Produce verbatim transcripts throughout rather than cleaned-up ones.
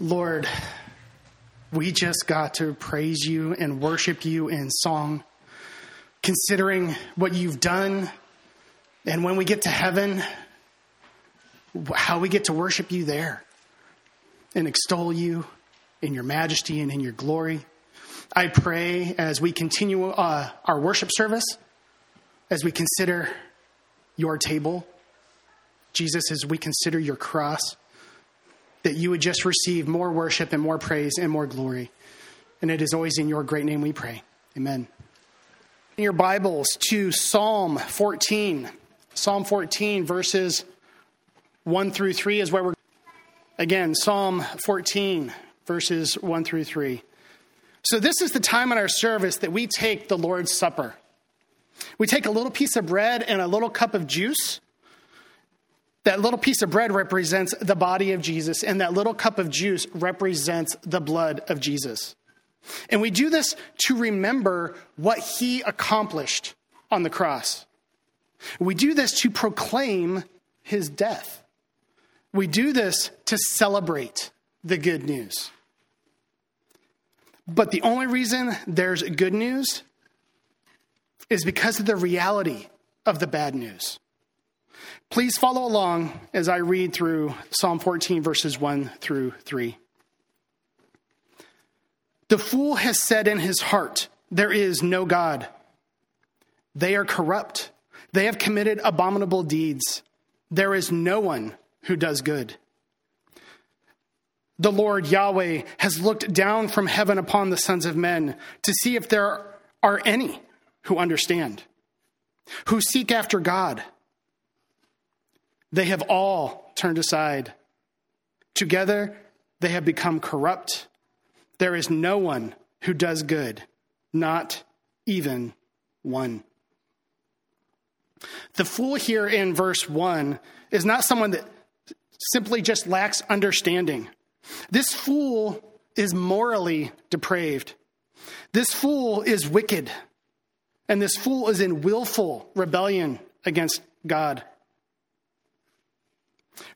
Lord, we just got to praise you and worship you in song, considering what you've done. And when we get to heaven, how we get to worship you there and extol you in your majesty and in your glory. I pray as we continue uh, our worship service, as we consider your table, Jesus, as we consider your cross, that you would just receive more worship and more praise and more glory. And it is always in your great name we pray. Amen. In your Bibles to Psalm fourteen. Psalm fourteen, verses one through three is where we're... Again, Psalm fourteen, verses one through three. So this is the time in our service that we take the Lord's Supper. We take a little piece of bread and a little cup of juice. That little piece of bread represents the body of Jesus, and that little cup of juice represents the blood of Jesus. And we do this to remember what he accomplished on the cross. We do this to proclaim his death. We do this to celebrate the good news. But the only reason there's good news is because of the reality of the bad news. Please follow along as I read through Psalm fourteen, verses one through three. The fool has said in his heart, there is no God. They are corrupt. They have committed abominable deeds. There is no one who does good. The Lord Yahweh has looked down from heaven upon the sons of men to see if there are any who understand, who seek after God. They have all turned aside. Together, they have become corrupt. There is no one who does good, not even one. The fool here in verse one is not someone that simply just lacks understanding. This fool is morally depraved. This fool is wicked. And this fool is in willful rebellion against God.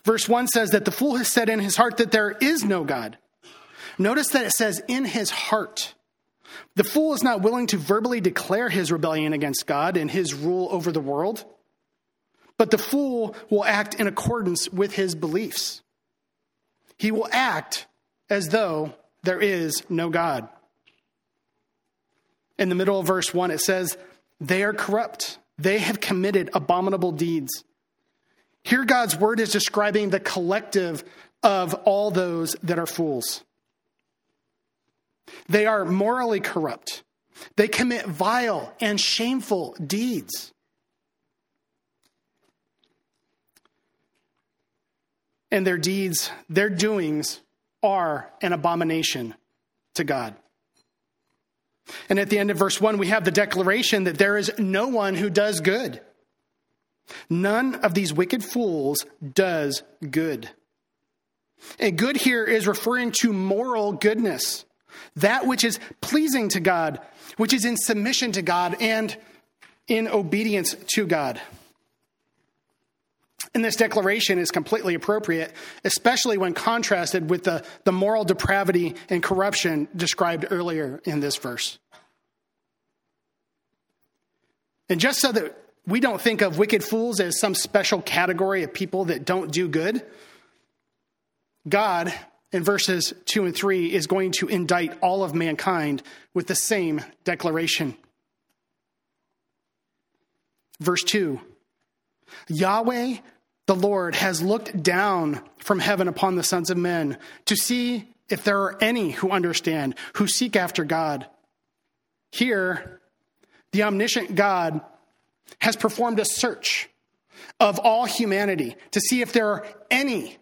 Verse one says that the fool has said in his heart that there is no God. Notice that it says in his heart. The fool is not willing to verbally declare his rebellion against God and his rule over the world, but the fool will act in accordance with his beliefs. He will act as though there is no God. In the middle of verse one, it says, they are corrupt. They have committed abominable deeds. Here, God's word is describing the collective of all those that are fools. They are morally corrupt. They commit vile and shameful deeds. And their deeds, their doings are an abomination to God. And at the end of verse one, we have the declaration that there is no one who does good. None of these wicked fools does good. And good here is referring to moral goodness, that which is pleasing to God, which is in submission to God and in obedience to God. And this declaration is completely appropriate, especially when contrasted with the, the moral depravity and corruption described earlier in this verse. And just so that we don't think of wicked fools as some special category of people that don't do good, God, in verses two and three, is going to indict all of mankind with the same declaration. Verse two, Yahweh, the Lord, has looked down from heaven upon the sons of men to see if there are any who understand, who seek after God. Here, the omniscient God has performed a search of all humanity to see if there are any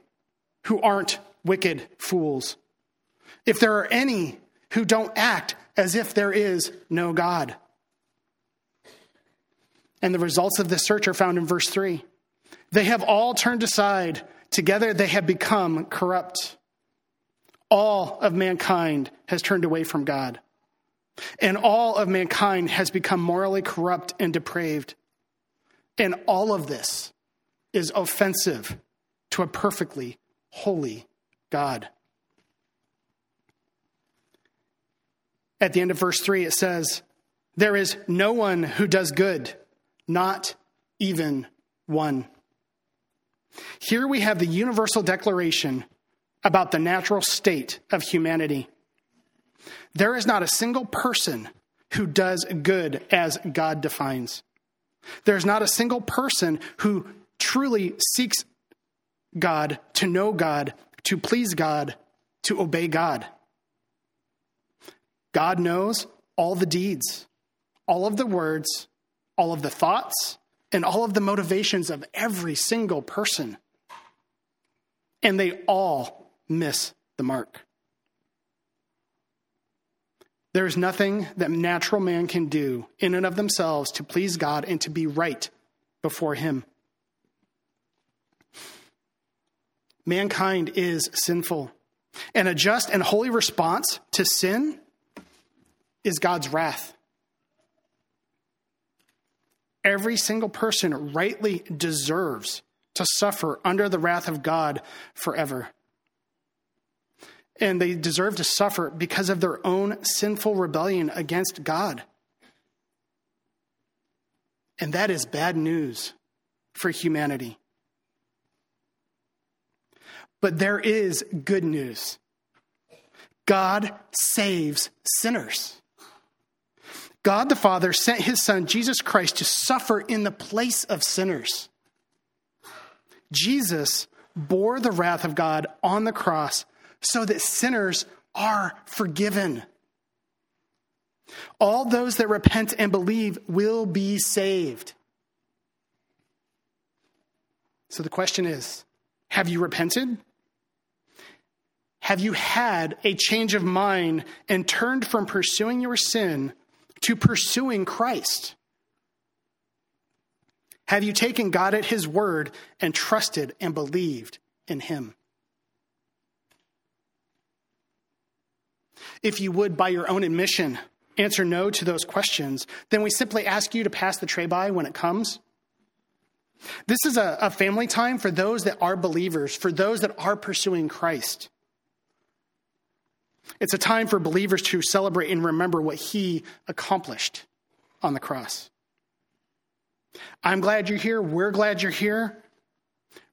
who aren't wicked fools, if there are any who don't act as if there is no God. And the results of this search are found in verse three. They have all turned aside. Together they have become corrupt. All of mankind has turned away from God. And all of mankind has become morally corrupt and depraved. And all of this is offensive to a perfectly holy God. At the end of verse three, it says, there is no one who does good, not even one. Here we have the universal declaration about the natural state of humanity. There is not a single person who does good as God defines. There's not a single person who truly seeks God, to know God, to please God, to obey God. God knows all the deeds, all of the words, all of the thoughts, and all of the motivations of every single person. And they all miss the mark. There is nothing that natural man can do in and of themselves to please God and to be right before him. Mankind is sinful, and a just and holy response to sin is God's wrath. Every single person rightly deserves to suffer under the wrath of God forever. And they deserve to suffer because of their own sinful rebellion against God. And that is bad news for humanity. But there is good news. God saves sinners. God the Father sent his Son, Jesus Christ, to suffer in the place of sinners. Jesus bore the wrath of God on the cross so that sinners are forgiven. All those that repent and believe will be saved. So the question is, have you repented? Have you had a change of mind and turned from pursuing your sin to pursuing Christ? Have you taken God at his word and trusted and believed in him? If you would, by your own admission, answer no to those questions, then we simply ask you to pass the tray by when it comes. This is a, a family time for those that are believers, for those that are pursuing Christ. It's a time for believers to celebrate and remember what he accomplished on the cross. I'm glad you're here. We're glad you're here.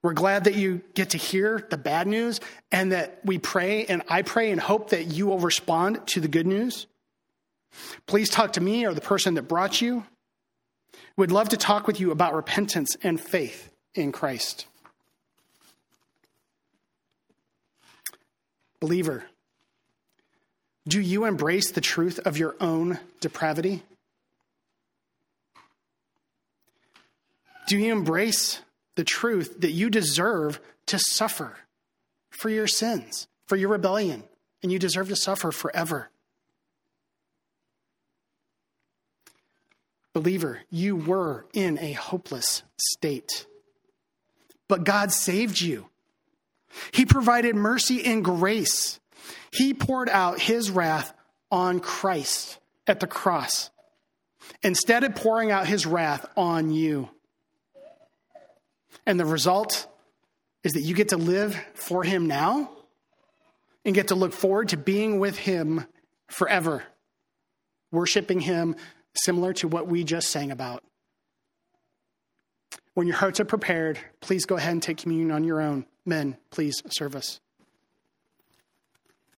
We're glad that you get to hear the bad news, and that we pray, and I pray and hope that you will respond to the good news. Please talk to me or the person that brought you. We'd love to talk with you about repentance and faith in Christ. Believer, do you embrace the truth of your own depravity? Do you embrace the truth that you deserve to suffer for your sins, for your rebellion, and you deserve to suffer forever? Believer, you were in a hopeless state, but God saved you. He provided mercy and grace. He poured out his wrath on Christ at the cross instead of pouring out his wrath on you. And the result is that you get to live for him now and get to look forward to being with him forever, worshiping him similar to what we just sang about. When your hearts are prepared, please go ahead and take communion on your own. Men, please serve us.